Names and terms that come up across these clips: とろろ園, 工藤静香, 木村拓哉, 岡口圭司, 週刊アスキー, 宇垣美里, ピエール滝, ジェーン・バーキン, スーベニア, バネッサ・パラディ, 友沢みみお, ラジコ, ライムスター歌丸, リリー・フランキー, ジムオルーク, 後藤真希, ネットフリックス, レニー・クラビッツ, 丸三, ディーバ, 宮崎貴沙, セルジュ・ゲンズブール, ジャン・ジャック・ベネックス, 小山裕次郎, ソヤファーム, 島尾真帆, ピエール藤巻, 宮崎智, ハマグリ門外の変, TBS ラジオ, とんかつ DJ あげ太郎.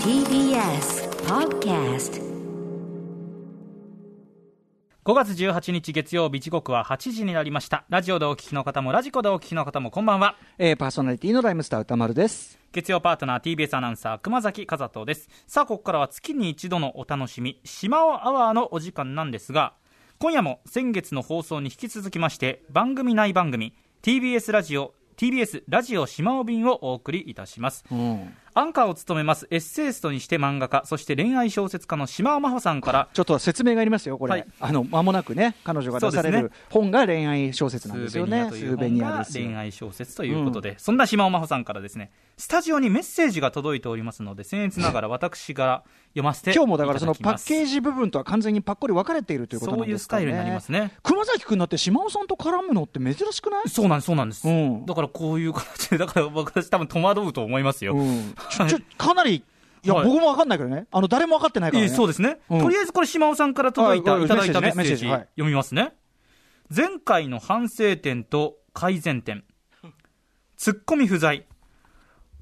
TBS Podcast。5月18日月曜日、時刻は8時になりました。ラジオでお聞きの方もラジコでお聞きの方もこんばんは。パーソナリティのライムスター歌丸です。月曜パートナー TBS アナウンサー熊崎和人です。さあここからは月に一度のお楽しみしまおアワーのお時間なんですが、今夜も先月の放送に引き続きまして番組内番組 TBS ラジオしまお便をお送りいたします、アンカーを務めますエッセイストにして漫画家、そして恋愛小説家の島尾真帆さんからちょっと説明がありますよこれ、はい、間もなくね彼女が出される本が恋愛小説なんですよね。スーベニアという本が恋愛小説ということで、そんな島尾真帆さんからですね、スタジオにメッセージが届いておりますので、僭越ながら私が読ませていただきます。今日もだからそのパッケージ部分とは完全にパッコリ分かれているということなんですかね。そういうスタイルになりますね。熊崎君だって島尾さんと絡むのって珍しくない？そうなんです、だからこういう形でだから私多分戸惑うと思いますよ、かなり。いや、はい、僕も分かんないけどね、誰も分かってないからね。そうですね、とりあえずこれ島尾さんから届いた、いただいたメッセージ、読みますね、はい、前回の反省点と改善点。ツッコミ不在。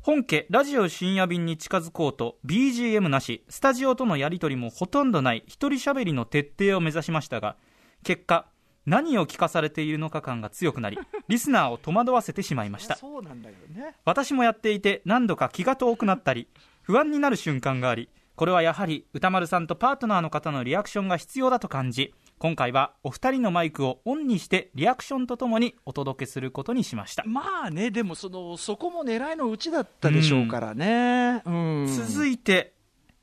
本家ラジオ深夜便に近づこうと BGM なし、スタジオとのやり取りもほとんどない一人喋りの徹底を目指しましたが、結果何を聞かされているのか感が強くなりリスナーを戸惑わせてしまいました。そうなんだよね。私もやっていて何度か気が遠くなったり不安になる瞬間があり、これはやはり歌丸さんとパートナーの方のリアクションが必要だと感じ、今回はお二人のマイクをオンにしてリアクションとともにお届けすることにしました。まあね、でもそこも狙いのうちだったでしょうからね、続いて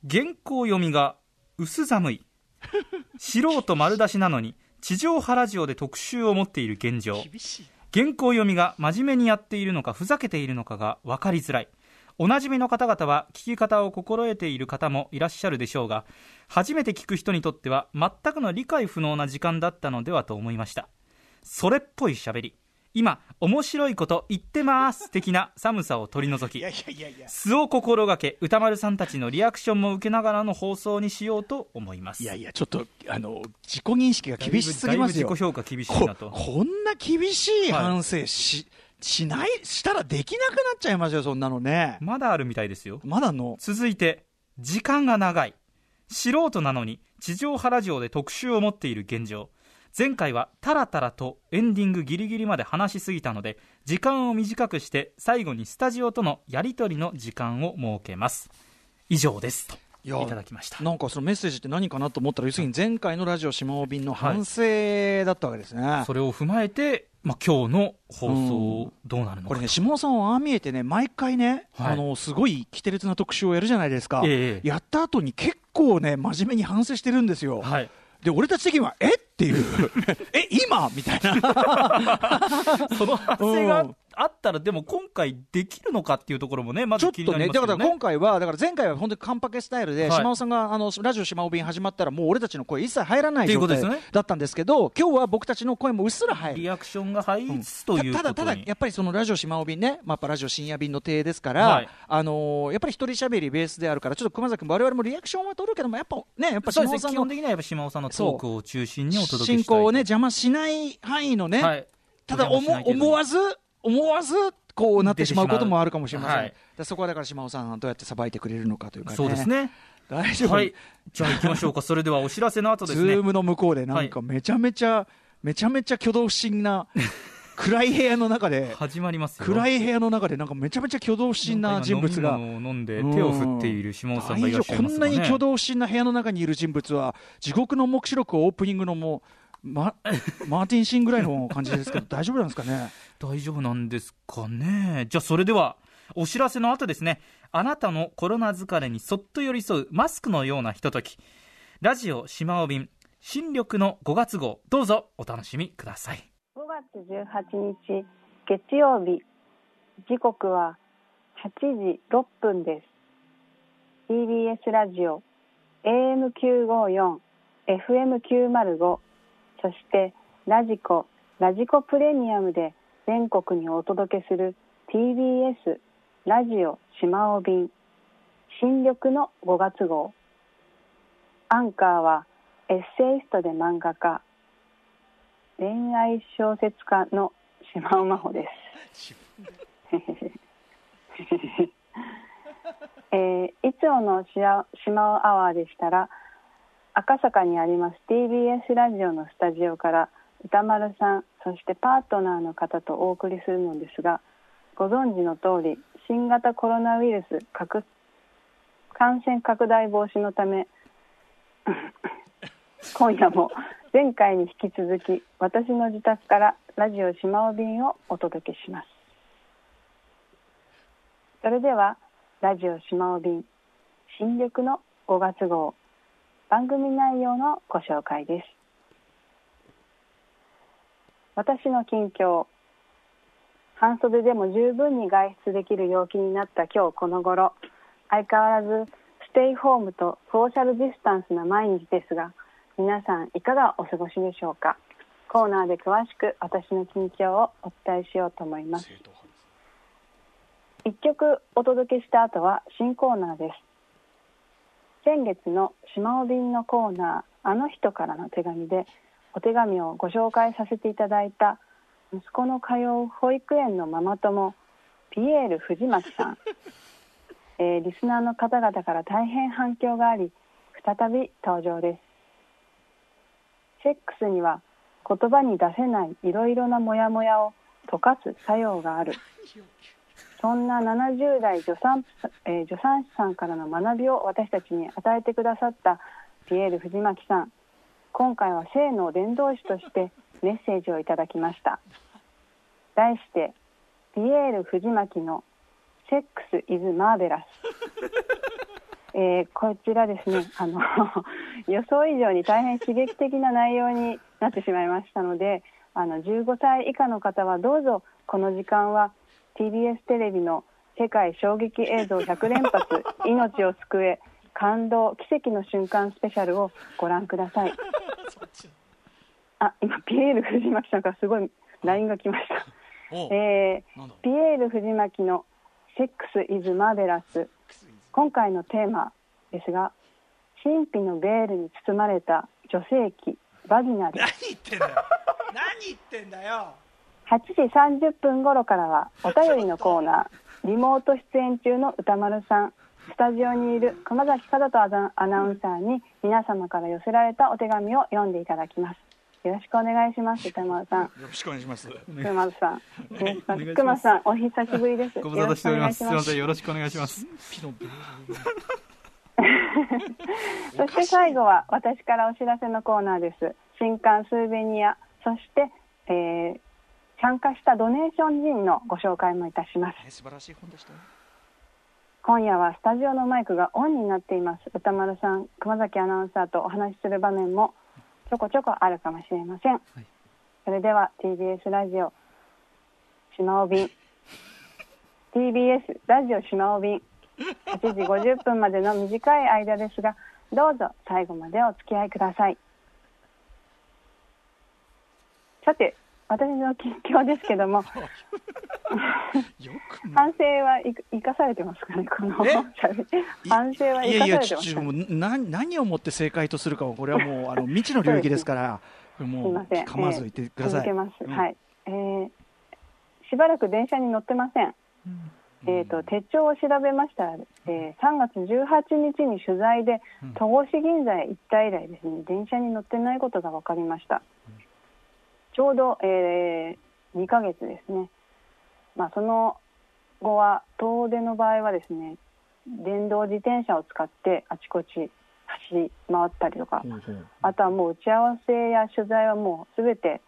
原稿読みが薄寒い素人丸出しなのに地上波ラジオで特集を持っている現状。原稿読みが真面目にやっているのかふざけているのかが分かりづらい。おなじみの方々は聞き方を心得ている方もいらっしゃるでしょうが、初めて聞く人にとっては全くの理解不能な時間だったのではと思いました。それっぽい喋り、今面白いこと言ってます的な寒さを取り除き、素を心がけ歌丸さんたちのリアクションも受けながらの放送にしようと思います。いやいや、ちょっと自己認識が厳しすぎますよ。だいぶ自己評価厳しいなと。こんな厳しい反省したらできなくなっちゃいますよ、そんなのね。まだあるみたいですよ。まだの。続いて時間が長い。素人なのに地上波ラジオで特集を持っている現状。前回はタラタラとエンディングギリギリまで話しすぎたので、時間を短くして最後にスタジオとのやり取りの時間を設けます。以上ですといただきました。なんかそのメッセージって何かなと思ったら、要するに前回のラジオしまお便の反省だったわけですね、それを踏まえて、今日の放送どうなるのか、これね、島尾さんはああ見えてね、毎回ね、すごいキテレツな特集をやるじゃないですか、やった後に結構ね真面目に反省してるんですよ、で俺たち的にはっていう今みたいなその反省があったら、でも今回できるのかっていうところもね、まず気になりますよね。だから今回は、だから前回は本当にカンパケスタイルで、島尾さんがラジオしまお便始まったらもう俺たちの声一切入らない状態だったんですけど、今日は僕たちの声もうっすら入る、リアクションが入つということに、ただやっぱりそのラジオしまお便ね、やっぱラジオ深夜便の体ですから、やっぱり一人しゃべりベースであるから、ちょっと熊崎君我々もリアクションは取るけども、やっぱね、やっぱ島尾さんの基本的にはやっぱ島尾さんのトークを中心にお届けしたい、進行をね邪魔しない範囲のね、ただ思わずこうなってしまうこともあるかもしれません、そこはだから島尾さんどうやってさばいてくれるのかというかね。そうですね。大丈夫、じゃあ行きましょうかそれではお知らせの後ですね。ズームの向こうでなんかめちゃめちゃ挙動不審な暗い部屋の中で始まりますよ。暗い部屋の中でなんかめちゃめちゃ挙動不審な人物が飲んで手を振っている島尾さんがいらっしゃいますがね。こんなに挙動不審な部屋の中にいる人物は地獄の黙示録オープニングのもうマーティンシンぐらいの感じですけど大丈夫なんですかね。大丈夫なんですかね。じゃあそれではお知らせの後ですね、あなたのコロナ疲れにそっと寄り添うマスクのようなひととき、ラジオしまお便新緑の5月号、どうぞお楽しみください。5月18日月曜日、時刻は8時6分です。 TBS ラジオ AM954 FM905、そしてラジコ、ラジコプレミアムで全国にお届けする TBS ラジオしまお便新緑の5月号。アンカーはエッセイストで漫画家、恋愛小説家の島尾真帆です伊調のしまおアワーでしたら、赤坂にあります TBS ラジオのスタジオから歌丸さん、そしてパートナーの方とお送りするのですが、ご存知の通り新型コロナウイルス感染拡大防止のため今夜も前回に引き続き私の自宅からラジオしまお便をお届けします。それではラジオしまお便新緑の5月号番組内容のご紹介です。私の近況。半袖でも十分に外出できる陽気になった今日この頃、相変わらずステイホームとソーシャルディスタンスな毎日ですが、皆さんいかがお過ごしでしょうか。コーナーで詳しく私の近況をお伝えしようと思います。一曲お届けした後は新コーナーです。先月の島尾便のコーナー、あの人からの手紙でお手紙をご紹介させていただいた息子の通う保育園のママ友ピエール藤巻さんリスナーの方々から大変反響があり、再び登場です。セックスには言葉に出せないいろいろなモヤモヤを溶かす作用がある。そんな70代助産師さんからの学びを私たちに与えてくださったピエール藤巻さん、今回は性の伝道師としてメッセージをいただきました。題してピエール藤巻のセックスイズマーベラス、こちらですね、予想以上に大変刺激的な内容になってしまいましたので、15歳以下の方はどうぞこの時間は TBS テレビの世界衝撃映像100連発命を救え感動奇跡の瞬間スペシャルをご覧ください。今ピエール藤巻さんからすごい LINE が来ましたピエール藤巻のセックスイズマーベラス、今回のテーマですが、神秘のベールに包まれた女性器バギナです。何言ってんだよ。8時30分頃からはお便りのコーナー、リモート出演中の歌丸さん、スタジオにいる熊崎和人アナウンサーに皆様から寄せられたお手紙を読んでいただきます。よろしくお願いします、熊さん。よろしくお願いします。熊さん、熊さん、お久しぶりです。ご無沙汰しております。すみません、よろしくお願いします。そして最後は私からお知らせのコーナーです。新刊スーベニア、そして、参加したドネーション人のご紹介もいたします。素晴らしい本でしたね。今夜はスタジオのマイクがオンになっています。歌丸さん、熊崎アナウンサーとお話しする場面もちょこちょこあるかもしれません、はい、それでは TBS ラジオしまお便TBS ラジオしまお便8時50分までの短い間ですが、どうぞ最後までお付き合いください。さて、私の近況ですけども反省は生かされてますかね、この反省は生かされてますかね。何をもって正解とするかは、これはもう未知の領域ですからもうかまず言ってください。しばらく電車に乗ってません、手帳を調べましたら、3月18日に取材で戸越銀座へ行った以来ですね、電車に乗ってないことが分かりました。ちょうど、2ヶ月ですね。その後は遠出の場合はですね、電動自転車を使ってあちこち走り回ったりとか、あとはもう打ち合わせや取材はもうすべて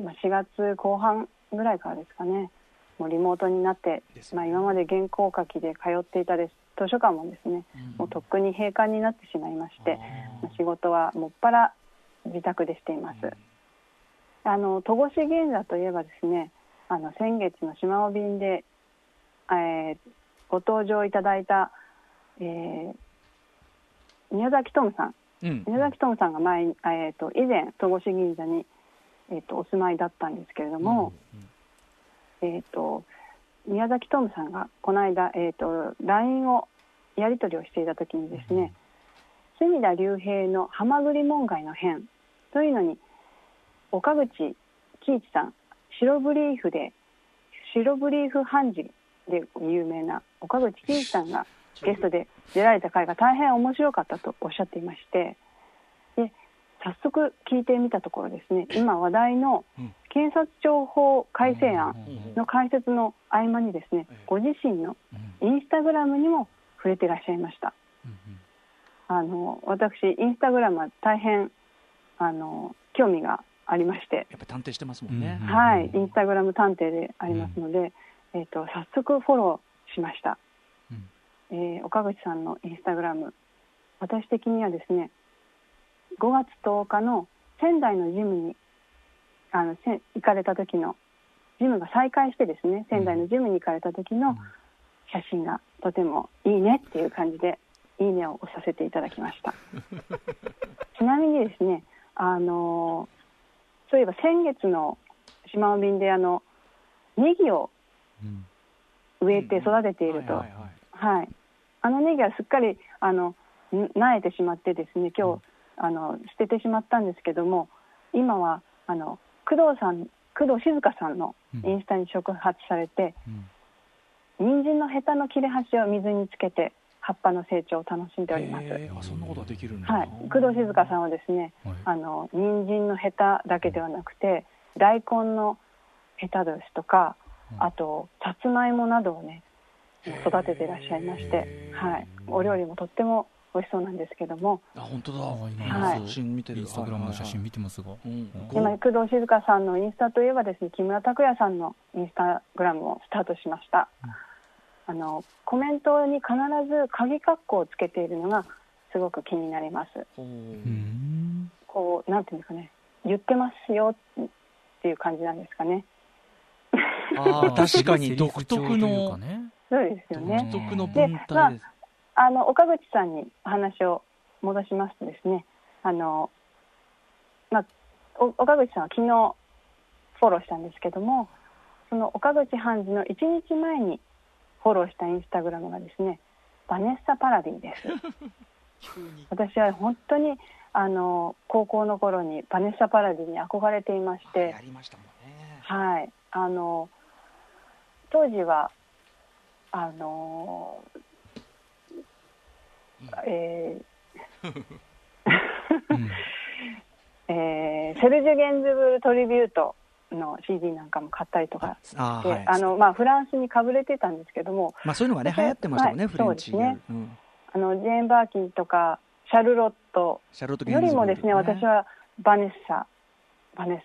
4月後半ぐらいからですかね、もうリモートになって、今まで原稿書きで通っていたです図書館もですね、もうとっくに閉館になってしまいまして、仕事はもっぱら自宅でしています。戸越銀座といえばですね、先月の島尾便で、ご登場いただいた、宮崎智さん、宮崎智さんが以前戸越銀座に、お住まいだったんですけれども、宮崎智さんがこの間、LINE をやり取りをしていた時にですね、隅田隆平のハマグリ門外の変というのに岡口喜一さん、白ブリーフ判事で有名な岡口圭司さんがゲストで出られた回が大変面白かったとおっしゃっていまして、で早速聞いてみたところですね、今話題の検察庁法改正案の解説の合間にですね、ご自身のインスタグラムにも触れていらっしゃいました。私インスタグラムは大変興味がありまして、やっぱ探偵してますもんね、はい、インスタグラム探偵でありますので、早速フォローしました。岡口さんのインスタグラム、私的にはですね、5月10日の仙台のジムに行かれた時のジムが再開してですね、仙台のジムに行かれた時の写真がとてもいいねっていう感じでいいねを押させていただきましたちなみにですね、そういえば先月の島尾便でネギを植えて育てていると、はい、ネギはすっかり苗えてしまってですね、今日捨ててしまったんですけども、今は工藤静香さんのインスタに触発されて、人参のヘタの切れ端を水につけて葉っぱの成長を楽しんでおります。そんなことはできるんだ、はい、工藤静香さんはですね、人参のヘタだけではなくて大根のヘタですとか、あとさつまいもなどをね育てていらっしゃいまして、はい、お料理もとっても美味しそうなんですけども、本当だ、今写真見てる、インスタグラムの写真見てますが、今工藤静香さんのインスタといえばですね、木村拓哉さんのインスタグラムをスタートしました、コメントに必ず鍵括弧をつけているのがすごく気になります。こうなんていうんですかね、言ってますよっていう感じなんですかね確かに独特の、そうですよね、独特の文体です。岡口さんに話を戻しますとですね、岡口さんは昨日フォローしたんですけども、その岡口判事の1日前にフォローしたインスタグラムがですね、バネッサ・パラディです私は本当に高校の頃にバネッサ・パラディに憧れていまして、やりましたもんね、はい、当時はセルジュ・ゲンズブールトリビュートの CD なんかも買ったりとかして、はい、フランスにかぶれてたんですけども、そういうのがね流行ってましたもんね、フレンチ、ね、ジェーン・バーキンとかシャルロットよりもですね、私はバネッサ・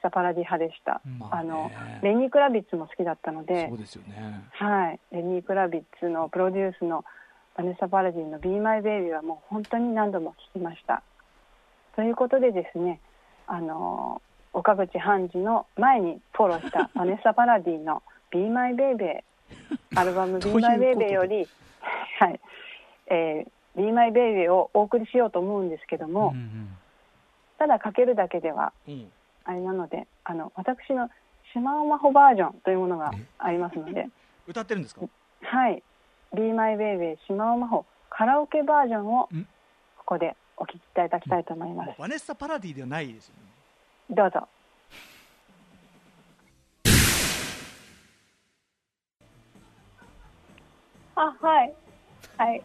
パラディ派でした、レニー・クラビッツも好きだったので、そうですよね、はい、レニー・クラビッツのプロデュースのバネッサ・パラディの Be My Baby はもう本当に何度も聴きました。ということでですね、岡口判事の前にフォローしたバネッサ・パラディの Be My Baby アルバム Be My Baby よりはい、Be My Baby をお送りしようと思うんですけども、ただかけるだけではあれなので、私の島尾真帆バージョンというものがありますので歌ってるんですか？はい、Be My Baby 島尾真帆カラオケバージョンをここでお聴きいただきたいと思います。バネッサ・パラディではないですよね。どうぞ。あ、はいはい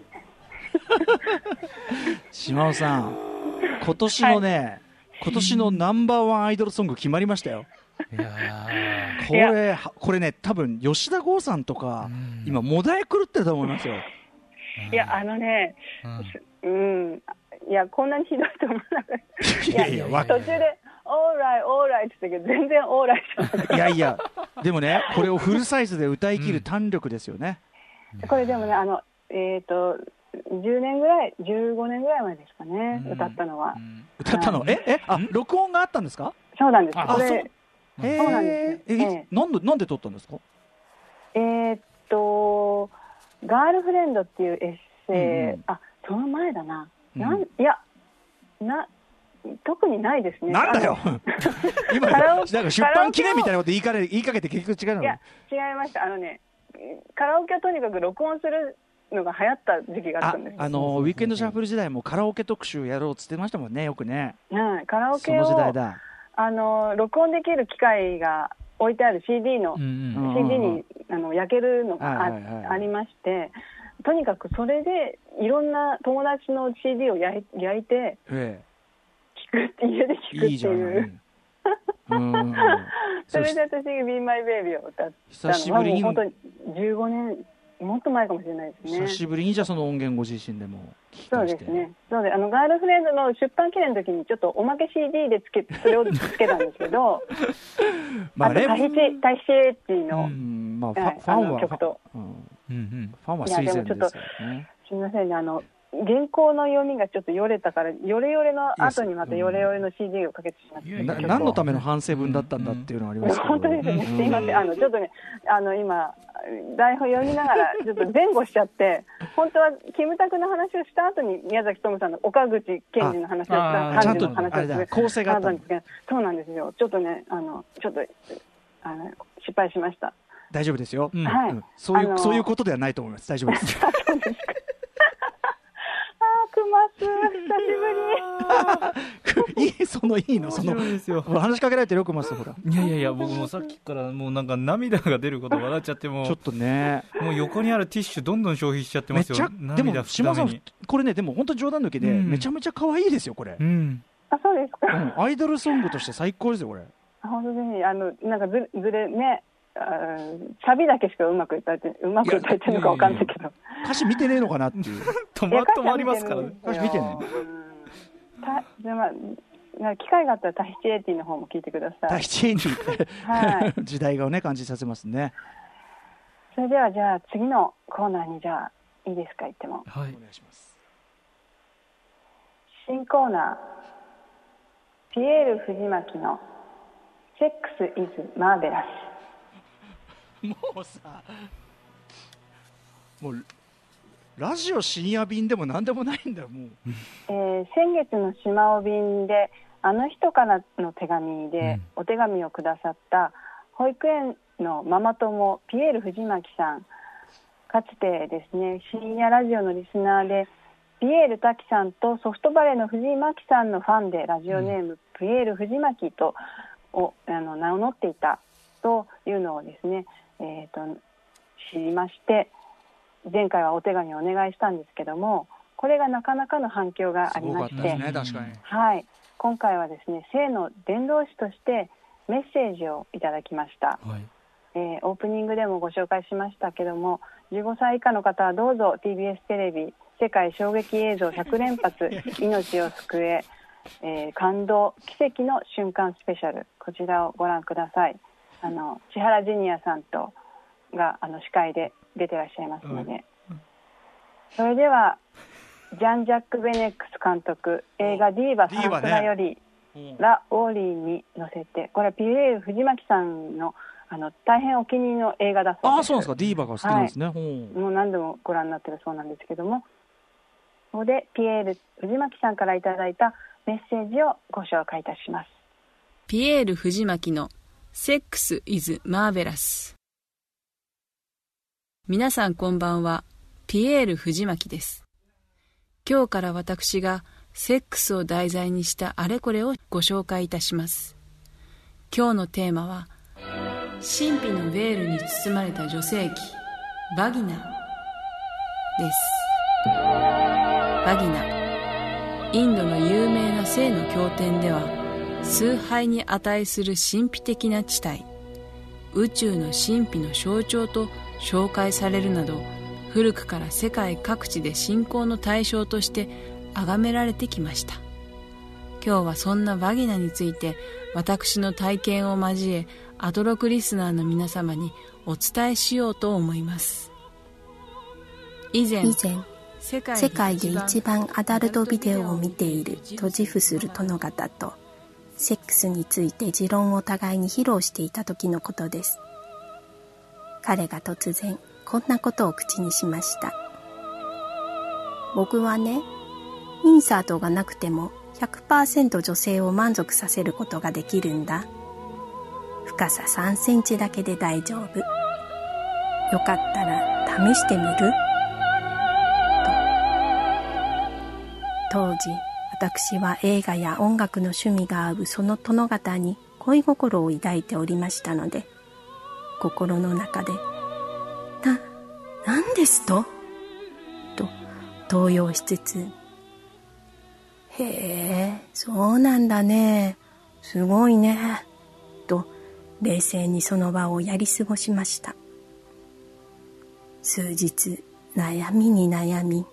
島尾さん、今年のね、はい、今年のNo.1アイドルソング決まりましたよこれね、多分吉田剛さんとか今もだえ狂ってると思いますよ。いやね、いやこんなにひどいと思わなかったいや途中でオーライオーライって言ったけど全然オーライじゃなくていやでもね、これをフルサイズで歌い切る胆力ですよね、これでもね、10年ぐらい15年ぐらい前ですかね、歌ったのは録音があったんですか？そうなんです。なんで撮ったんですか？ガールフレンドっていうエッセイ、その前だな、特にないですね。なんだよ今なんか出版記念みたいなこと言いかけて結局違うの？いや違いました。カラオケはとにかく録音するのが流行った時期があったんです。ウィークエンドシャッフル時代もカラオケ特集やろうっつってましたもんね、よくね、うん、カラオケをその時代だ、録音できる機械が置いてある CD に焼けるのがありまして、とにかくそれでいろんな友達の CD を焼いて聞く、家で聴くっていう、いいじゃん、うん、それで私が Be My Baby を歌ったのは久しぶりに、もう本当に15年、もっと前かもしれないですね。久しぶりにじゃあその音源ご自身でも聞きまして。そうですね。そうで、ガールフレンドの出版記念の時にちょっとおまけ CD でそれをつけたんですけど、まあ、あとタヒチエッジ の、うんまあはい、ファンは曲と、うんうん、ファンは推薦ですよね。すみませんね、原稿の読みがちょっとよれたから、よれよれの後にまたよれよれの CD をかけてしまって、何のための反省文だったんだっていうのはありますけど、本当ですね、すいません、ちょっとね、今台本読みながらちょっと前後しちゃって本当はキムタクの話をした後に宮崎智さんの岡口健二の話をした、漢字の話をした構成があったんですけど、そうなんですよ、ちょっとね、ちょっと失敗しました。大丈夫ですよ、うんはいうん、そういうことではないと思います。大丈夫です。久しぶり。いい、そのいいの、その話しかけられてよくますほら。いやいやいや、僕もさっきからもうなんか涙が出ること笑っちゃってもうちょっとね、もう横にあるティッシュどんどん消費しちゃってますよ。でも島さんこれね、でも本当冗談抜きで、うん、めちゃめちゃ可愛いですよこれ、うん、あ、そうですか、うん、アイドルソングとして最高ですよこれ。本当になんかずれね、サビだけしかうまく歌えてるのか分かんないけど、歌詞見てねえのかなっていう。トマトもありますからね、歌詞見てねえ、まあ、機会があったらタヒチエティの方も聞いてください。タヒチエティって、はい、時代をね感じさせますね。それではじゃあ次のコーナーに、じゃあいいですか、行っても、はい、お願いします。新コーナー、ピエール藤巻のセックスイズマーベラス。もうさ、もうラジオ深夜便でも何でもないんだよもう。先月の島尾便であの人からの手紙でお手紙をくださった保育園のママ友ピエール藤巻さん、かつてですね深夜ラジオのリスナーでピエール滝さんとソフトバレーの藤巻さんのファンでラジオネーム、うん、ピエール藤巻と名を乗っていたというのをですね、知りまして、前回はお手紙をお願いしたんですけども、これがなかなかの反響がありまして、すごかったですね、確かに、はい、今回はですね性の伝道師としてメッセージをいただきました、はい、オープニングでもご紹介しましたけども、15歳以下の方はどうぞ TBS テレビ世界衝撃映像100連発命を救え、感動奇跡の瞬間スペシャル、こちらをご覧ください。千原ジュニアさんとが司会で出てらっしゃいますので、うん、それではジャン・ジャック・ベネックス監督、映画ディーバサントラより、ね、ラ・ウォーリーに乗せて、これはピエール藤巻さんの、大変お気に入りの映画だそうです。あ、そうなんですか、ディーバが好きなんですね、はい、もう何度もご覧になってるそうなんですけども、ここでピエール藤巻さんからいただいたメッセージをご紹介いたします。ピエール藤巻のセックスイズマーベラス。皆さんこんばんは、ピエール藤巻です。今日から私がセックスを題材にしたあれこれをご紹介いたします。今日のテーマは神秘のベールに包まれた女性器、バギナです。バギナ、インドの有名な性の経典では崇拝に値する神秘的な地帯、宇宙の神秘の象徴と紹介されるなど、古くから世界各地で信仰の対象として崇められてきました。今日はそんなバギナについて、私の体験を交え、アトロクリスナーの皆様にお伝えしようと思います。以前世界で一番アダルトビデオを見ていると自負する殿方と、セックスについて持論を互いに披露していた時のことです。彼が突然こんなことを口にしました。僕はね、インサートがなくても 100% 女性を満足させることができるんだ。深さ3センチだけで大丈夫。よかったら試してみる？と。当時私は映画や音楽の趣味が合うその殿方に恋心を抱いておりましたので、心の中でなんですと動揺しつつ、へえ、そうなんだね、すごいね、と冷静にその場をやり過ごしました。数日悩みに悩み、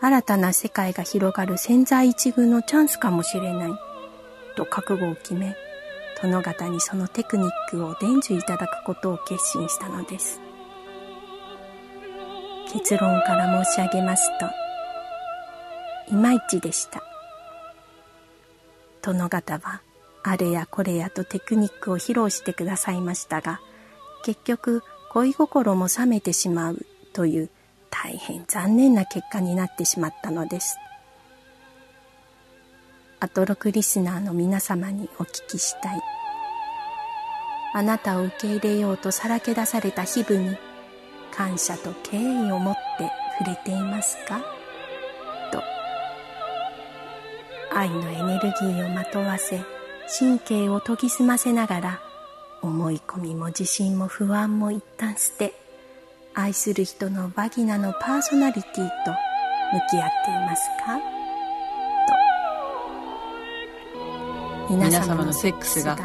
新たな世界が広がる千載一遇のチャンスかもしれないと覚悟を決め、殿方にそのテクニックを伝授いただくことを決心したのです。結論から申し上げますと、いまいちでした。殿方はあれやこれやとテクニックを披露してくださいましたが、結局恋心も冷めてしまうという大変残念な結果になってしまったのです。アトロクリスナーの皆様にお聞きしたい、あなたを受け入れようとさらけ出された日々に感謝と敬意を持って触れていますか、と。愛のエネルギーをまとわせ、神経を研ぎ澄ませながら、思い込みも自信も不安も一旦捨て、愛する人のバギナのパーソナリティと向き合っていますか、と。皆様のセックスが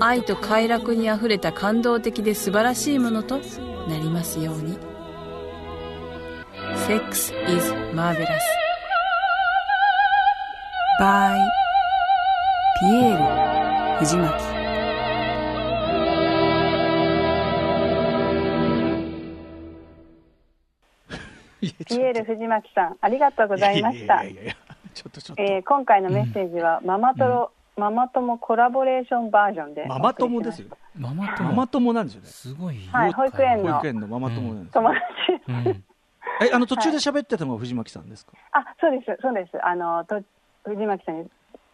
愛と快楽にあふれた感動的で素晴らしいものとなりますように。セックス is marvelous by ピエール藤巻。ピエール藤巻さん、ありがとうございました。今回のメッセージは、ママトロ、ママ友コラボレーションバージョンで。ママ友ですよ。ママ友なんですよね。すごい。はい、保育園のママ友なんです、友達、あの途中で喋ってたのが藤巻さんですか。はい、あ、そうです。あのと藤巻さんに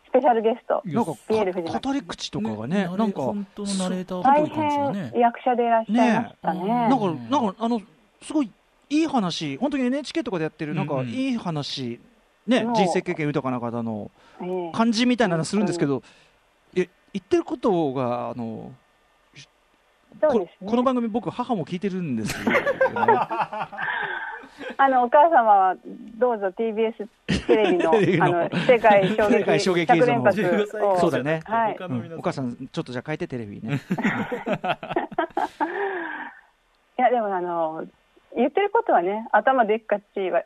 スペシャルゲスト、なんかピエール藤巻語り口とかがね、なんか本当のナレーター大変役者でいらっしゃいましたね。なんかあのすごい。いい話、本当に NHK とかでやってるなんかいい話、ね、人生経験豊かな方の感じみたいなのするんですけど、言ってることがあの、この番組僕母も聞いてるんですよ、ね、あのお母様はどうぞ TBS テレビ の世界衝撃100連発を。そうだね、はい、お母さんちょっとじゃあ変えてテレビね。いやでもあの言ってることはね、頭でっかちは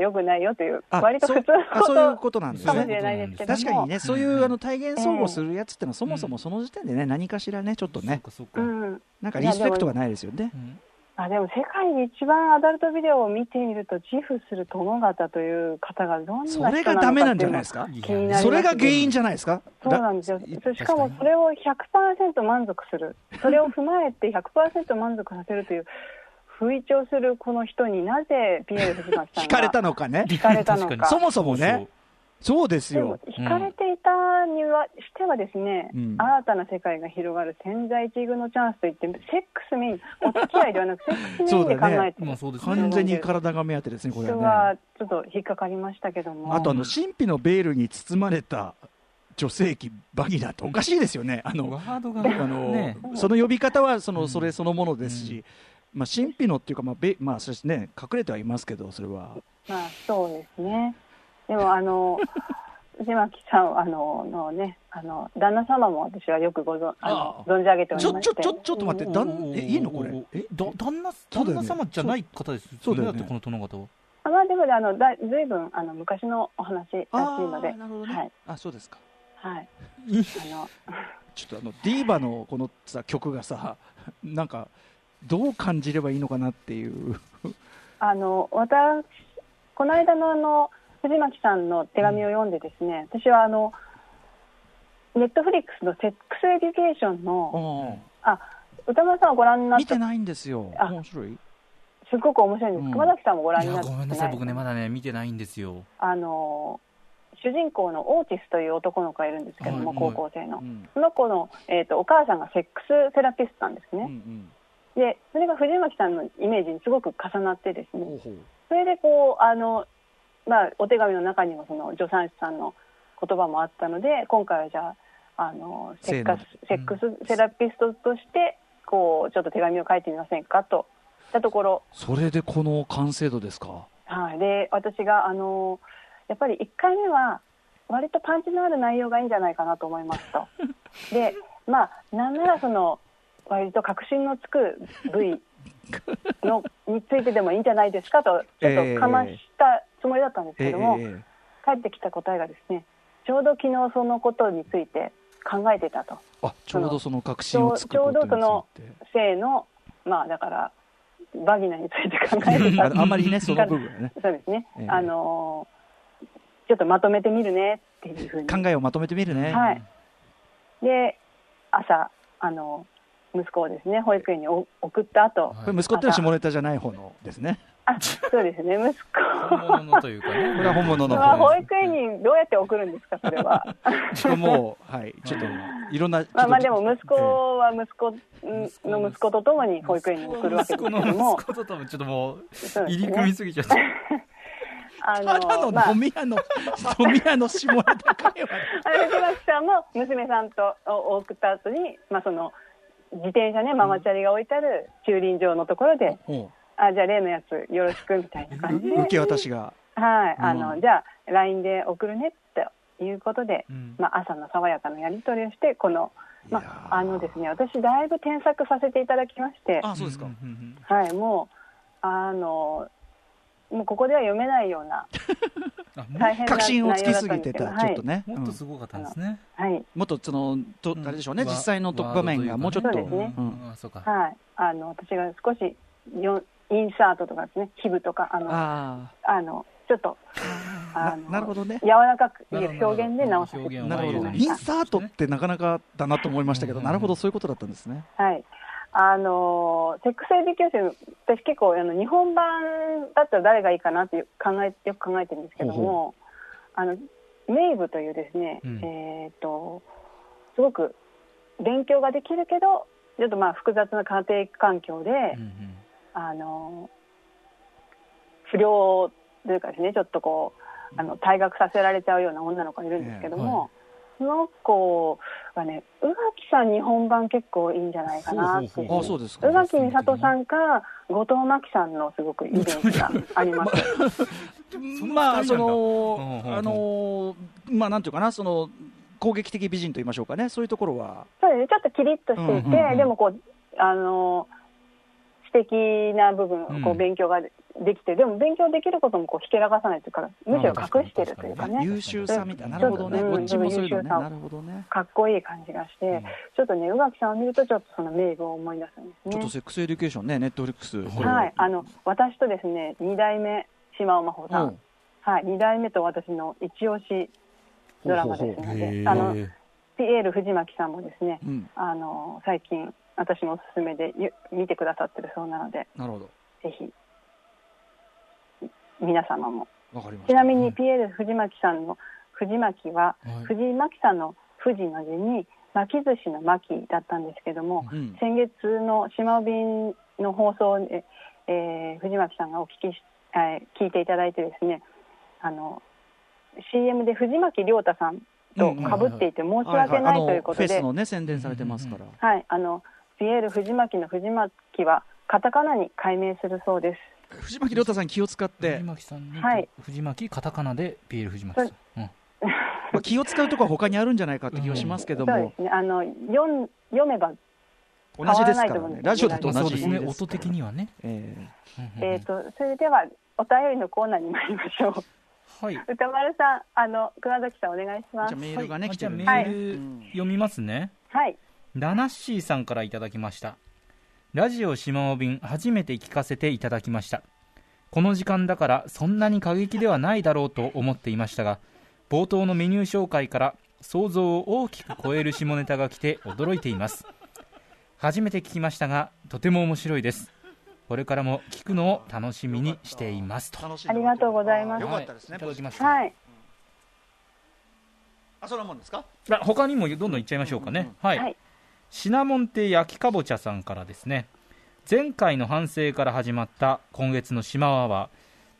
良くないよという割と普通のことかもしれないですけども、確かにね、そういうあの体現相互するやつってのはそもそもその時点でね、何かしらねちょっとね、なんかリスペクトがないですよね。でも世界で一番アダルトビデオを見ていると自負する殿方という方がどんな人なのか、それがダメなんじゃないですか。それが原因じゃないですか。そうなんですよ。しかもそれを 100% 満足する、それを踏まえて 100% 満足させるという吹聴するこの人に、なぜピエール藤巻さんが惹かれたのかね。そもそもね、そうですよ。惹かれていたにはしてはですね、新たな世界が広がる千載一遇のチャンスといって、セックスメイン、お付き合いではなくセックスメインで考えて、完全に体が目当てですね、これはね。ちょっと引っかかりましたけども。あとあの神秘のベールに包まれた女性器バギナっておかしいですよね。あのワードがその呼び方はそれそのものですし。まあ、神秘のっていうか、そうですね、隠れてはいますけど、それは。まあ、そうですね。でも、藤巻さんのね、旦那様も私はよく存じ上げておりまして。ちょっと待って、いいのこれ。旦那様じゃない方ですよね。そうだよね、この殿方は。まあ、でも、ずいぶん昔のお話らしいので。なるほどね。あ、そうですか。はい。ちょっとディーバのこのさ、曲がさ、なんか、どう感じればいいのかなっていう。私この間の藤巻さんの手紙を読んでですね、私はネットフリックスのセックスエデュケーションの、歌丸さんはご覧になって見てないんですよ。面白い、すごく面白いんです。熊崎さんもご覧になってない。ごめんなさい、僕ねまだね見てないんですよ。主人公のオーティスという男の子がいるんですけども、高校生のその子のお母さんがセックスセラピストなんですね。でそれが藤巻さんのイメージにすごく重なってですね、それでこうお手紙の中にもその助産師さんの言葉もあったので、今回はじゃあセックスセラピストとしてこうちょっと手紙を書いてみませんかと、たところ。それでこの完成度ですか。はい、で私がやっぱり1回目は割とパンチのある内容がいいんじゃないかなと思いますとで、まあ、なんならその割と確信のつく部位のについてでもいいんじゃないですかとちょっとかましたつもりだったんですけども、返ってきた答えがですね、ちょうど昨日そのことについて考えてたと。あ、ちょうどその確信をつくことについて、ちょうどその性の、まあ、だからバギナについて考えてたあんまりねその部分ね、そうですね、ちょっとまとめてみるねっていうふうに、考えをまとめてみるね、はい、で朝息子をですね保育園に送った後、はい、これ息子ってのは下ネタじゃない方のですね。あ、そうですね、息子本物というかね、これは本物の方です、まあ、保育園にどうやって送るんですかそれはもう、はい、ちょっといろんなまあでも息子は息子の息子とともに保育園に送るわけですけども、息子とともにちょっともう入り組みすぎちゃったただの飲み屋の、飲み屋の下ネタ会話藤巻さんも娘さんと送った後に、まあその自転車ね、ママチャリが置いてある駐輪場のところで、あ、じゃあ例のやつよろしくみたいな感じで受け渡しが、はい、じゃあ LINE で送るねっていうことで、まあ、朝の爽やかなやり取りをして、この、まあですね、私だいぶ添削させていただきまして、あ、そうですか、はい、もうここでは読めないような大変な確信をつきすぎてた、ちょっとね、もっとすごかったんですね、はい、もっとそのとあれでしょうね、実際の場面がもうちょっと、私が少しインサートとかですね、皮膚とかちょっとなるほどね、柔らかく表現で直させていただきました。インサートってなかなかだなと思いましたけど、なるほど、そういうことだったんですね。はい、セックスエデュケーション、私結構日本版だったら誰がいいかなってよく考えてるんですけども、メイブというですね、すごく勉強ができるけどちょっとまあ複雑な家庭環境で、不良というかですね、ちょっとこう退学させられちゃうような女の子がいるんですけども、はい、その子はね、宇垣さん日本版結構いいんじゃないかなっていう。宇垣美里さんか後藤真希さんのすごくイメージがありますまあそのまあなんていうかな、その攻撃的美人と言いましょうかね、そういうところはそうですね、ちょっとキリッとしていて、でもこう知的な部分をこう勉強ができて、でも勉強できることもこうひけらかさないというか、むしろ隠してるというかね、優秀さみたいな、なるほどね、こっちもそういうのね、なるほどね、かっこいい感じがして、ちょっとね、宇垣さんを見るとちょっとその名簿を思い出すんですね。ちょっとセックスエデュケーションね、ネットフリックス、はい、私とですね、2代目島尾真帆さん、はい、2代目と私の一押しドラマですので、ピエール藤巻さんもですね、最近私のおすすめで見てくださってるそうなので、なるほど、ぜひ皆様も。わかりました。ちなみにピエール藤巻さんの藤巻は、藤巻さんの藤の字に巻き寿司の巻だったんですけども、先月の島尾便の放送で、藤巻さんが聞いていただいてですね、CM で藤巻亮太さんとかぶっていて申し訳ないということで、フェスのね宣伝されてますから、はい、ピエール藤巻の藤巻はカタカナに改名するそうです。藤巻亮太さん気を使って、藤巻さんに、はい、藤巻カタカナでピエール藤巻さん、まあ、気を使うとこは他にあるんじゃないかって気はしますけども、そうですね、読めば同じですからね、ラジオだと同じですね、音的にはね。それではお便りのコーナーに参りましょう。はい、歌丸さん、桑崎さんお願いします。じゃあメールがね、来てる。メール読みますね。はい。ラナッシーさんからいただきました。ラジオ島尾便初めて聞かせていただきました。この時間だからそんなに過激ではないだろうと思っていましたが、冒頭のメニュー紹介から想像を大きく超える下ネタが来て驚いています。初めて聞きましたが、とても面白いです。これからも聞くのを楽しみにしていますと。ありがとうございます。よかったですね、届きました。はい、あ、そんなもんですか。他にもどんどんいっちゃいましょうかね。はい、シナモン亭焼きかぼちゃさんからですね。前回の反省から始まった今月の島は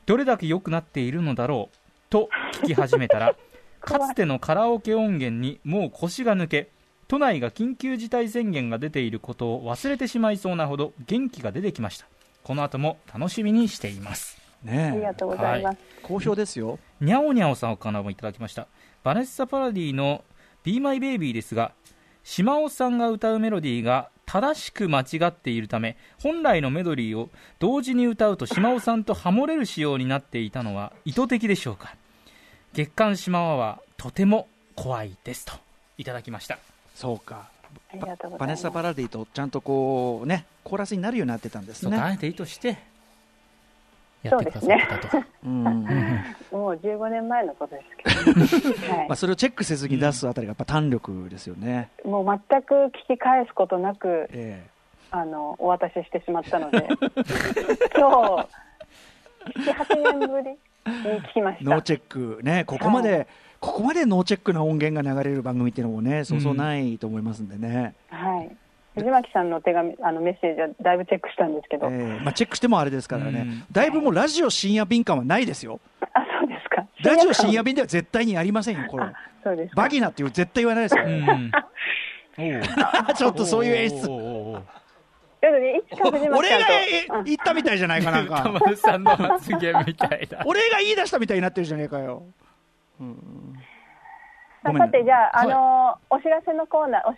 どれだけ良くなっているのだろうと聞き始めたらかつてのカラオケ音源にもう腰が抜け、都内が緊急事態宣言が出ていることを忘れてしまいそうなほど元気が出てきました。この後も楽しみにしています。ね、ありがとうございます、はい、好評ですよ。にゃおにゃおさんからもいただきました。バネッサ・パラディの Be My Baby ですが、島尾さんが歌うメロディーが正しく間違っているため、本来のメドリーを同時に歌うと島尾さんとハモれる仕様になっていたのは意図的でしょうか。月刊島尾はとても怖いですといただきました。そうか、バネッサ・パラディとちゃんとこうねコーラスになるようになってたんですね。そうか、あえて意図してやってくださったと。そうですね、うんもう15年前のことですけど、はい、まあ、それをチェックせずに出すあたりがやっぱ胆力ですよね、うん、もう全く聞き返すことなく、お渡ししてしまったので今日 7,8 年ぶりに聞きました。ノーチェックね、ここまでノーチェックな音源が流れる番組っていうのもね、そうそうないと思いますんでね、うん、はい、藤巻さんの手紙、メッセージはだいぶチェックしたんですけど、まあ、チェックしてもあれですからね、うん、だいぶもうラジオ深夜便感はないですよ。あ、そうですか。ラジオ深夜便では絶対にありませんよこれ。あ、そうです。バギナっていう絶対言わないですよ、ね、ちょっとそういう演出俺が言ったみたいじゃないかなんか玉さんの発言みたいだ俺が言い出したみたいになってるじゃねえかよ、うん、さてじゃあ、はい、お知らせのコーナー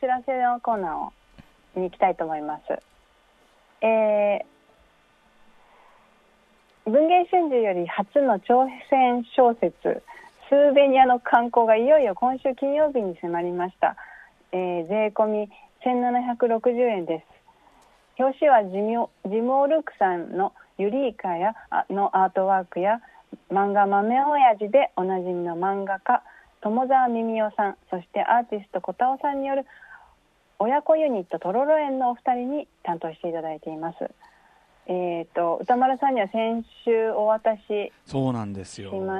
をに行きたいと思います。文藝春秋より初の長編小説スーベニアの刊行がいよいよ今週金曜日に迫りました。税込み1760円です。表紙はジムオルークさんのユリイカやのアートワークや漫画豆おやじでおなじみの漫画家友沢みみおさん、そしてアーティスト小田尾さんによる親子ユニットとろろ園のお二人に担当していただいています。歌丸さんには先週お渡ししま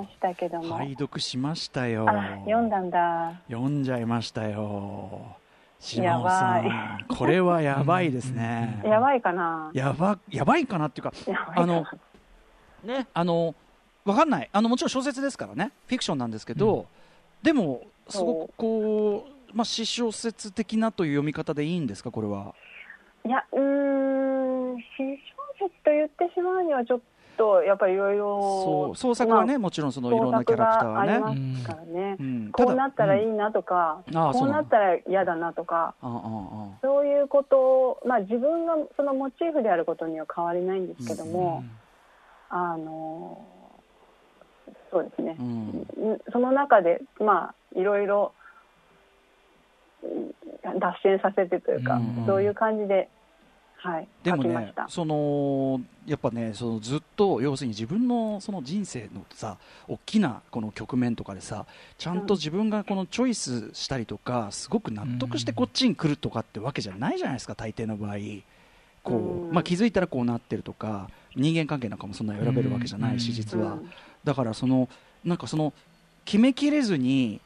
したけども、拝読しましたよ。あ、読んだんだ。読んじゃいましたよ島尾さん、これはやばいですねやばいかな、やばいかなっていうか、ね、わかんない、もちろん小説ですからね、フィクションなんですけど、うん、でもすごくこう、まあ、詩小説的なという読み方でいいんですかこれは。いや、詩小説と言ってしまうにはちょっとやっぱりいろいろ創作はね、まあ、もちろんそのいろんなキャラクターはね、ありますからね、うんうん、こうなったらいいなとか、うん、こうなったら嫌だなとか、そういうことを、まあ、自分がそのモチーフであることには変わりないんですけども、うん、そうですね、うん、その中でまあいろいろ脱線させてというか、うん、そういう感じで、はい、でもね、そのやっぱね、そのずっと要するに自分のその人生のさ、大きなこの局面とかでさ、ちゃんと自分がこのチョイスしたりとか、すごく納得してこっちに来るとかってわけじゃないじゃないですか、大抵の場合。こう、まあ、気づいたらこうなってるとか、人間関係なんかもそんな選べるわけじゃないし、実は。だからそのなんかその決めきれずに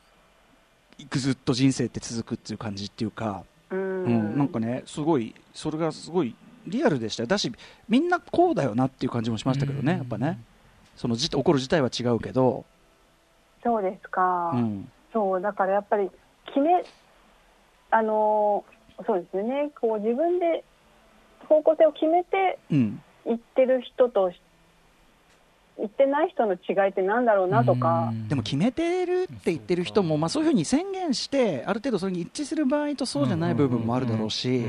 ずっと人生って続くっていう感じっていうか、うん、なんかね、すごいそれがすごいリアルでしただし、みんなこうだよなっていう感じもしましたけどね、やっぱね、その起こる事態は違うけど。そうですか、うん、そうだからやっぱりそうですね、こう自分で方向性を決めていってる人として、うん、言ってない人の違いってなんだろうなとか。でも決めてるって言ってる人も、まあ、そういうふうに宣言してある程度それに一致する場合とそうじゃない部分もあるだろうし、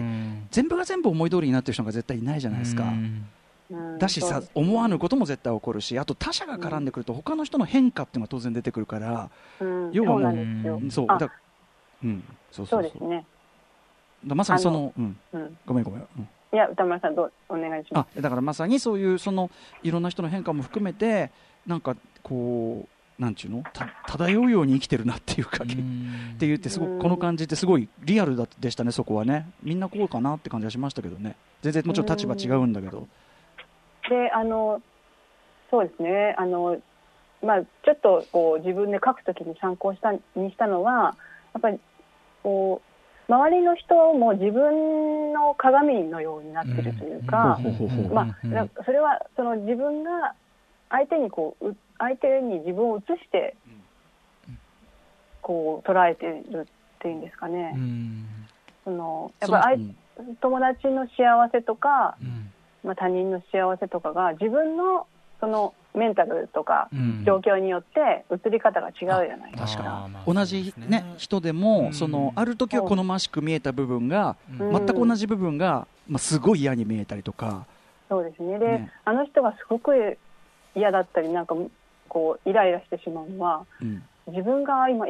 全部が全部思い通りになってる人が絶対いないじゃないですか。だしさ、思わぬことも絶対起こるし、あと他者が絡んでくると他の人の変化っていうのが当然出てくるから、要はもうそうですね、まさにその、ごめん、うんいや、歌丸さんどうお願いします。あ、だからまさにそういうそのいろんな人の変化も含めて、なんかこうなんちゅうの漂うように生きてるなっていうかって言って、すごくこの感じってすごいリアルでしたね。そこはね、みんなこうかなって感じはしましたけどね。全然もちろん立場違うんだけど。で、そうですね、まあ、ちょっとこう自分で書くときに参考にしたのは、やっぱりこう周りの人も自分の鏡のようになってるというか、まあ、それはその自分が相手に自分を映してこう捉えてるっていうんですかね。そのやっぱり友達の幸せとか、まあ、他人の幸せとかが自分のそのメンタルとか状況によって映り方が違うじゃないですか、うん、同じ、ね、人でも、うん、そのある時は好ましく見えた部分が、うん、全く同じ部分が、まあ、すごい嫌に見えたりとか。そうですね。で、ね、あの人がすごく嫌だったりなんかこうイライラしてしまうのは、うん、自分が今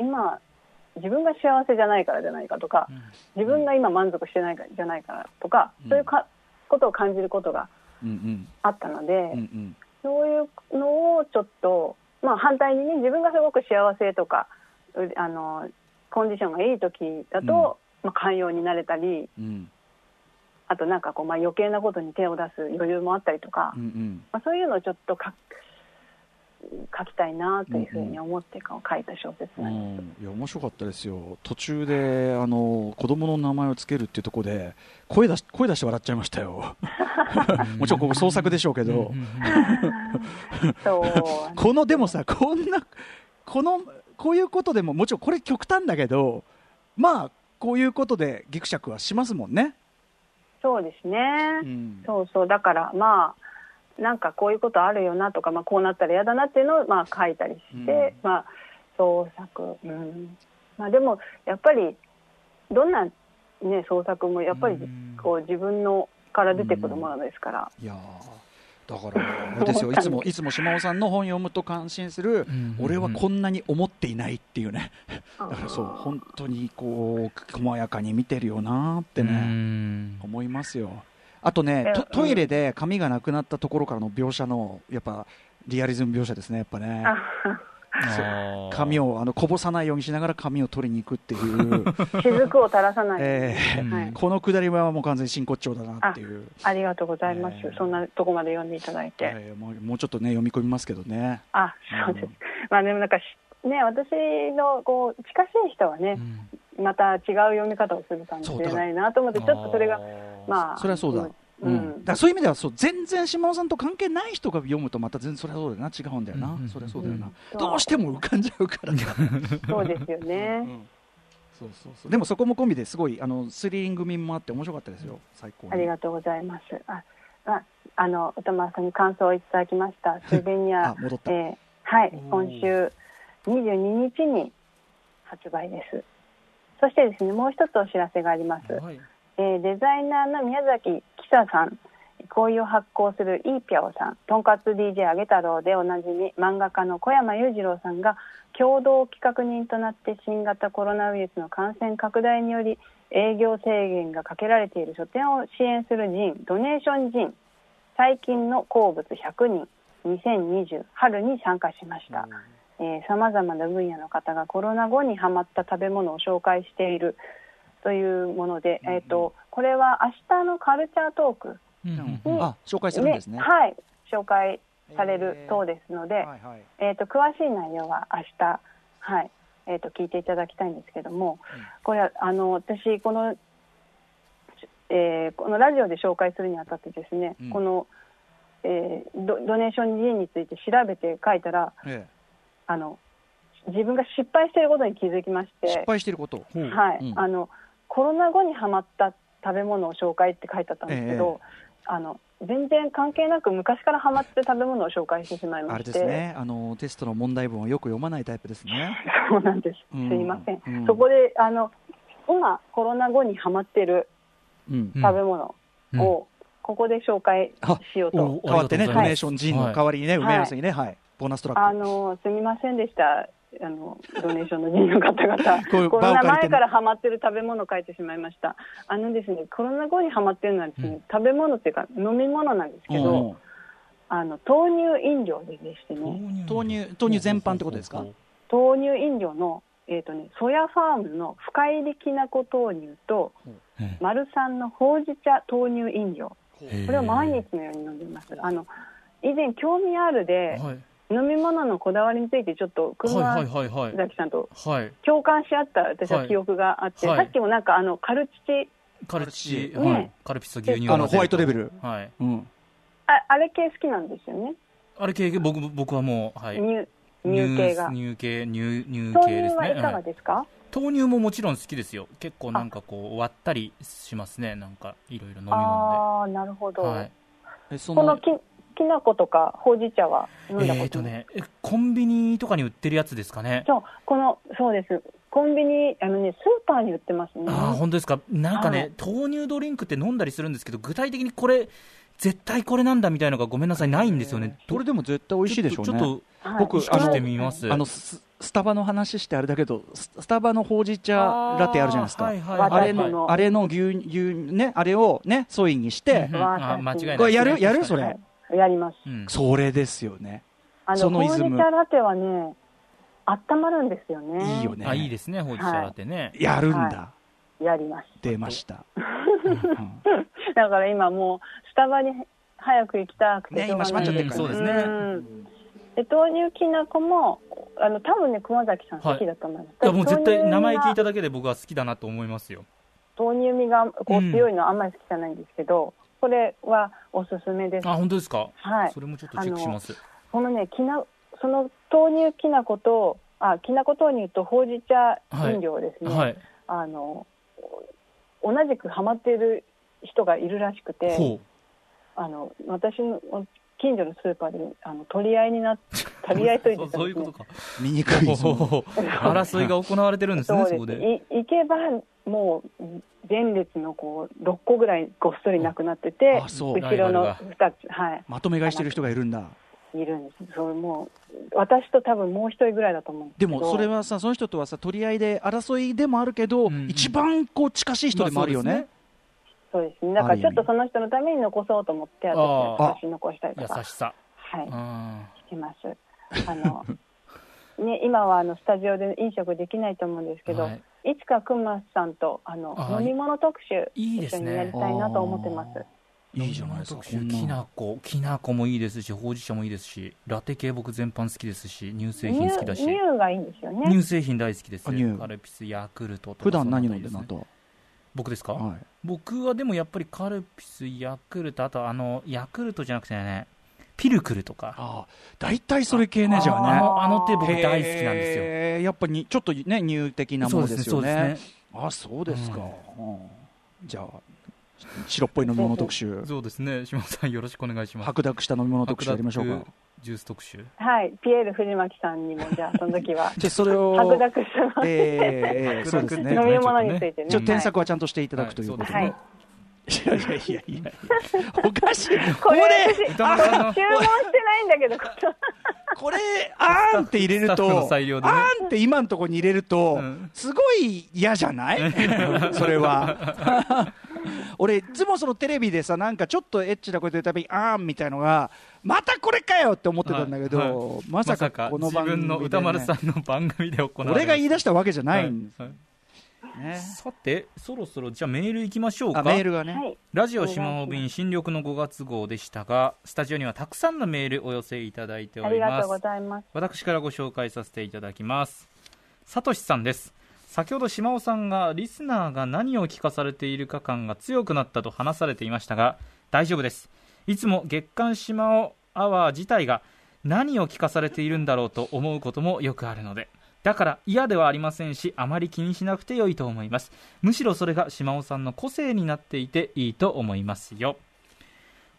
自分が幸せじゃないからじゃないかとか、うん、自分が今満足してないからじゃないからとか、うん、そういうことを感じることがあったので、うんうん、そういうのをちょっと、まあ、反対にね自分がすごく幸せとかコンディションがいい時だと、うんまあ、寛容になれたり、うん、あとなんかこう、まあ、余計なことに手を出す余裕もあったりとか、うんうんまあ、そういうのをちょっと書きたいなというふうに思って書いた小説なんです、うん、いや面白かったですよ。途中で子供の名前をつけるっていうところで声出して笑っちゃいましたよもちろんここ創作でしょうけどそうこのでもさこういうことでももちろんこれ極端だけどまあこういうことでギクシャクはしますもんね。そうですね、うん、そうそうだからまあなんかこういうことあるよなとか、まあ、こうなったら嫌だなっていうのをまあ書いたりして、うんまあ、創作、うんまあ、でもやっぱりどんな、ね、創作もやっぱりこう自分のから出てくるものですから、うん、いやだからあれですよいつも島尾さんの本読むと感心する、うん、俺はこんなに思っていないっていうねだからそう本当にこう細やかに見てるよなってね、うん、思いますよ。あとね、トイレで髪がなくなったところからの描写のやっぱリアリズム描写ですねやっぱねそう髪をこぼさないようにしながら髪を取りに行くっていう雫を垂らさない、はい、このくだりはもう完全に真骨頂だなっていう。 ありがとうございます、そんなとこまで読んでいただいて、もうちょっとね読み込みますけどね。あ、そうです、まあでもなんかね私のこう近しい人はね、うん、また違う読み方をするかもしれないなと思ってちょっとそれがまあ、それはそうだ、うんうん、だからそういう意味ではそう全然島尾さんと関係ない人が読むとまた全然それはそうだよな違うんだよな、うんうん、それはそうだよな、うん、どうしても浮かんじゃうからねそうですよね、うん、そうでもそこも込みですごいスリリング味もあって面白かったですよ最高に。ありがとうございます。歌丸さんに感想をいただきましたスーベニア戻った、はい、今週22日に発売です。そしてですねもう一つお知らせがあります、はいデザイナーの宮崎貴沙さん、恋を発行するイーピャオさん、とんかつ DJ あげ太郎でおなじみ漫画家の小山裕次郎さんが共同企画人となって新型コロナウイルスの感染拡大により営業制限がかけられている書店を支援する人ドネーション人最近の好物100人2020春に参加しました。さまざまな分野の方がコロナ後にハマった食べ物を紹介しているというもので、これは明日のカルチャートークに、うん、あ紹介するんですね、はい、紹介されるそうですので、はいはい詳しい内容は明日、はい聞いていただきたいんですけども、うん、これは私このラジオで紹介するにあたってですね、うん、この、ドネーション人について調べて書いたら、自分が失敗していることに気づきまして。失敗していること、うんはいうん、コロナ後にハマった食べ物を紹介って書いてあったんですけど、全然関係なく昔からハマって食べ物を紹介してしまいまして。あれですねテストの問題文をよく読まないタイプですねそうなんです、うん、すいません、うん、そこで今コロナ後にハマってる食べ物をここで紹介しようと、うんうん、変わってねドネーション人の代わりにね、はい、梅原さんにね、はい、ボーナストラックすみませんでしたドネーションの人の方々コロナ前からハマってる食べ物を書いてしまいました。ですね、コロナ後にハマってるのはですね、うん、食べ物っていうか飲み物なんですけど、豆乳飲料でしてね豆乳全般ってことですか。豆乳飲料の、ソヤファームの深入りきなこ豆乳と丸三のほうじ茶豆乳飲料これを毎日のように飲んでいます。以前興味あるで、はい飲み物のこだわりについてちょっと熊崎さんと共感し合った私は記憶があって、はいはい、さっきもなんかカルチ、ねはい、カルピス牛乳ホワイトレベル、はいうん、あれ系好きなんですよね。あれ系僕はもう、はい、乳系が乳系ですね。豆乳はいかがですか、はい、豆乳ももちろん好きですよ。結構なんかこう割ったりしますね。なんかいろいろ飲み物で。ああなるほど、はい、そのこのきな粉とかほうじ茶は飲んだことない。コンビニとかに売ってるやつですかね。そうです。コンビニスーパーに売ってますね。本当ですか。なんかね、豆乳ドリンクって飲んだりするんですけど、具体的にこれ絶対これなんだみたいなのがごめんなさいないんですよね。どれでも絶対美味しいでしょうね。ちょっと僕してみます。スタバの話してあれだけど、スタバのほうじ茶ラテあるじゃないですか。あれの牛ね、あれをねソイにして、間違いないですね。やるそれ、やります。それですよね。ほうじ茶ラテはね、温まるんですよね。いいよね。いいですね、ほうじ茶ラテね。やるんだ。やります。出ました。だから今もうスタバに早く行きたくて、今閉まっちゃってるから。そうですね。豆乳きな粉も多分ね、熊崎さん好きだと思います。いやもう絶対名前聞いただけで僕は好きだなと思いますよ。豆乳味がこう強いのはあんまり好きじゃないんですけど、これはおすすめです。本当ですか。それもちょっとチェックします。その豆乳きな粉ときな粉豆乳とほうじ茶飲料ですね、同じくハマっている人がいるらしくて、私の近所のスーパーで取り合いといってたんですね。そういうことか。醜い争いが行われてるんですね。そうです。行けばもう前列のこう6個ぐらいごっそりなくなってて、後ろの2つ、まとめ買いしてる人がいるんだ。いるんです。それもう私と多分もう一人ぐらいだと思うんですけど。でもそれはさ、その人とはさ、取り合いで争いでもあるけど、一番こう近しい人でもあるよね。そうですね。だからちょっとその人のために残そうと思って、私残したりとか、優しさ、してます。ね、今はスタジオで飲食できないと思うんですけど、いつかくまさんと飲み物特集一緒にやりたいなと思ってます。いいじゃないですか。きな粉もいいですし、ほうじ茶もいいですし、ラテ系僕全般好きですし、乳製品好きだし、乳がいいんですよね。乳製品大好きです。カルピス、ヤクルトとか。普段何飲んでるのと。僕ですか、僕はでもやっぱりカルピス、ヤクルト、あとヤクルトじゃなくてね、ピルクルとか。大体それ系ね。じゃあね、あの手僕大好きなんですよ。やっぱりちょっとね、乳的なものですよね。そうですか。じゃあ白っぽい飲み物特集。そうですね、島さんよろしくお願いします。白濁した飲み物特集やりましょうか。ジュース特集。ピエール藤巻さんにもじゃあその時はそれを白濁した飲み物についてね、添削はちゃんとしていただくということで。いやおかしい。これ注文してないんだけど、これあーんって入れると、あーんって今のところに入れるとすごい嫌じゃない？それは俺いつもそのテレビでさ、なんかちょっとエッチなこと言うたびにあーんみたいのがまたこれかよって思ってたんだけど、まさかこの番組で、ね、自分の歌丸さんの番組で行われる、俺が言い出したわけじゃないんです、さてそろそろじゃあメールいきましょうか。メールがね、ラジオ島尾便新緑の5月号でしたが、スタジオにはたくさんのメールお寄せいただいております。ありがとうございます。私からご紹介させていただきます。さとしさんです。先ほど島尾さんがリスナーが何を聞かされているか感が強くなったと話されていましたが、大丈夫です。いつも月刊島尾アワー自体が何を聞かされているんだろうと思うこともよくあるので、だから嫌ではありませんし、あまり気にしなくて良いと思います。むしろそれが島尾さんの個性になっていていいと思いますよ。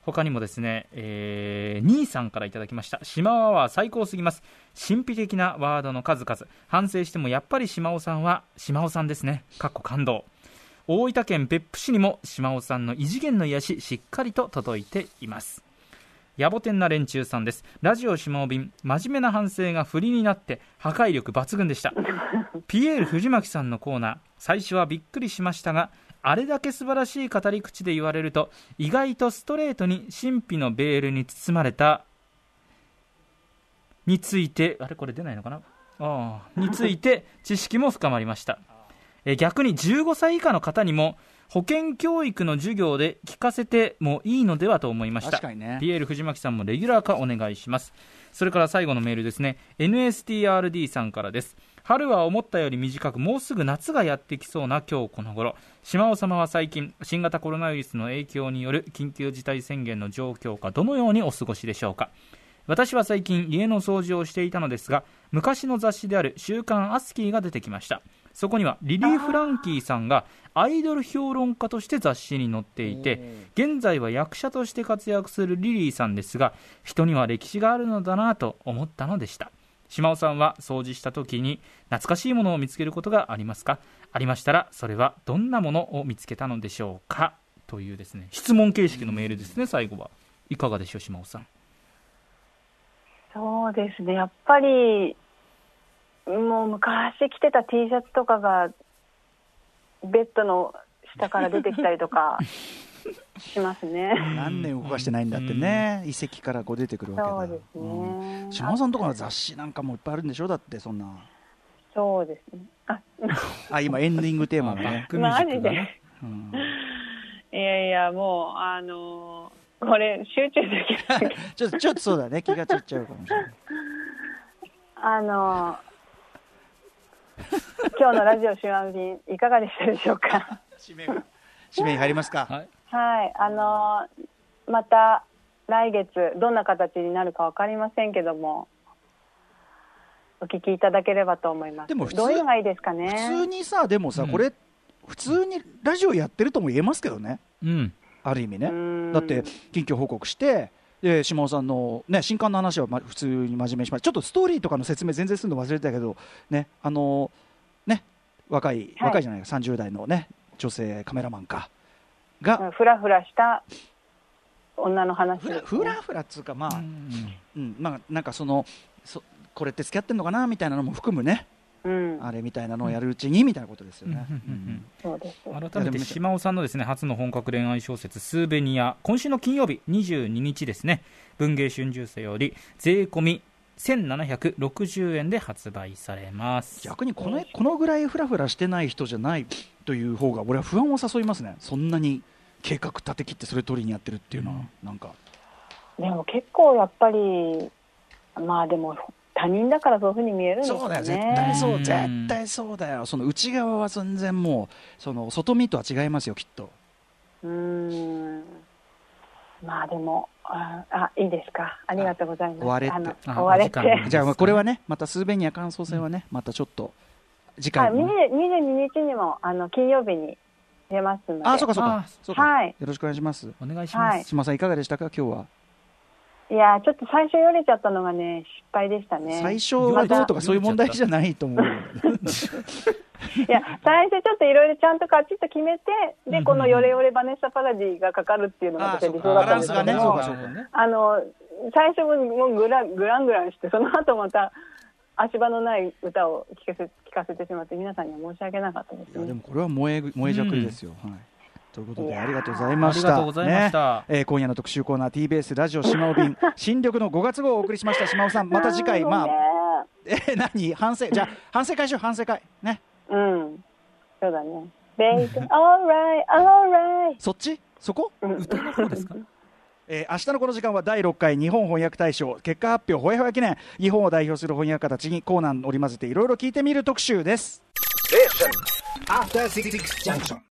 他にもですね、兄さんからいただきました。島尾は最高すぎます。神秘的なワードの数々、反省してもやっぱり島尾さんは島尾さんですね。かっこ感動。大分県別府市にも島尾さんの異次元の癒し、しっかりと届いています。野暮天な連中さんです。ラジオ島尾便、真面目な反省が振りになって破壊力抜群でした。ピエール藤巻さんのコーナー、最初はびっくりしましたが、あれだけ素晴らしい語り口で言われると、意外とストレートに神秘のベールに包まれたについて、あれこれ出ないのかな、について知識も深まりました。逆に15歳以下の方にも保健教育の授業で聞かせてもいいのではと思いました。確かにね。ピエール藤巻さんもレギュラー化お願いします。それから最後のメールですね。NSTRD さんからです。春は思ったより短く、もうすぐ夏がやってきそうな今日この頃。島尾様は最近、新型コロナウイルスの影響による緊急事態宣言の状況下、どのようにお過ごしでしょうか。私は最近家の掃除をしていたのですが、昔の雑誌である週刊アスキーが出てきました。そこにはリリー・フランキーさんがアイドル評論家として雑誌に載っていて、現在は役者として活躍するリリーさんですが、人には歴史があるのだなと思ったのでした。島尾さんは掃除した時に懐かしいものを見つけることがありますか？ありましたらそれはどんなものを見つけたのでしょうか、というですね、質問形式のメールですね。最後はいかがでしょう、島尾さん。そうですね、やっぱりもう昔着てた T シャツとかがベッドの下から出てきたりとかしますね。何年動かしてないんだってね、遺跡からこう出てくるわけだ。そうですね、うん、島尾さんのところの雑誌なんかもいっぱいあるんでしょ。だってそんな。そうですね、あ今エンディングテーマがねマジで、うん、いやいやもうこれ集中できないちょっとそうだね、気がついちゃうかもしれない。今日のラジオ週刊便いかがでしたでしょうか。締めに入りますか。はい、はい、また来月どんな形になるか分かりませんけども、お聞きいただければと思います。でもどういうのがいいですかね。普通にさ、でもさ、これ普通にラジオやってるとも言えますけどね、うん、ある意味ね。だって近況報告してで、島尾さんの、ね、新刊の話は、普通に真面目にしました。ちょっとストーリーとかの説明全然するの忘れてたけど、ね、ね、若いじゃないか、30代の、ね、女性カメラマンかがフラフラした女の話、ね、フラっつうか、まあ、うん、まあなんかこれって付き合ってんのかなみたいなのも含むね、うん、あれみたいなのをやるうちにみたいなことですよね。改めて島尾さんのですね、初の本格恋愛小説スーベニア、今週の金曜日22日ですね、文藝春秋社より税込み1760円で発売されます。逆にこのぐらいフラフラしてない人じゃないという方が俺は不安を誘いますね。そんなに計画立て切ってそれ通りにやってるっていうのは、うん、なんかでも結構やっぱり、まあでも他人だからそういう風に見えるんですよね。そうだよ、絶対そうだよ。その内側は全然もうその外見とは違いますよ、きっと。まあでもいいですか、ありがとうございます。終われてじゃあこれはね、またスーベニア感想戦はね、またちょっと次回、ね、22日にも金曜日に出ますので。あ、そうか、はい、よろしくお願いします。お願いします、はい、島さんいかがでしたか、今日は。いや、ちょっと最初よれちゃったのがね、失敗でしたね。最初はどうとかそういう問題じゃないと思う。いや、最初ちょっといろいろちゃんとカチッと決めて、でこのよれよれバネッサ・パラディがかかるっていうのが理想だったんですけど、ね、最初もグラングランして、その後また足場のない歌を聞かせてしまって皆さんには申し訳なかったですね。いや、でもこれは燃えじゃくりですよ、うん、はい、ということでありがとうございました。今夜の特集コーナー TBS ラジオ島尾便新緑の5月号をお送りしました。島尾さん、また次回、まあ、何反省会しようね。うん、そうだね。Alright そっちそこ、うん、歌の方ですか。明日のこの時間は第6回日本翻訳大賞結果発表ほやほや記念、日本を代表する翻訳家たちにコーナーを織り交ぜていろいろ聞いてみる特集です。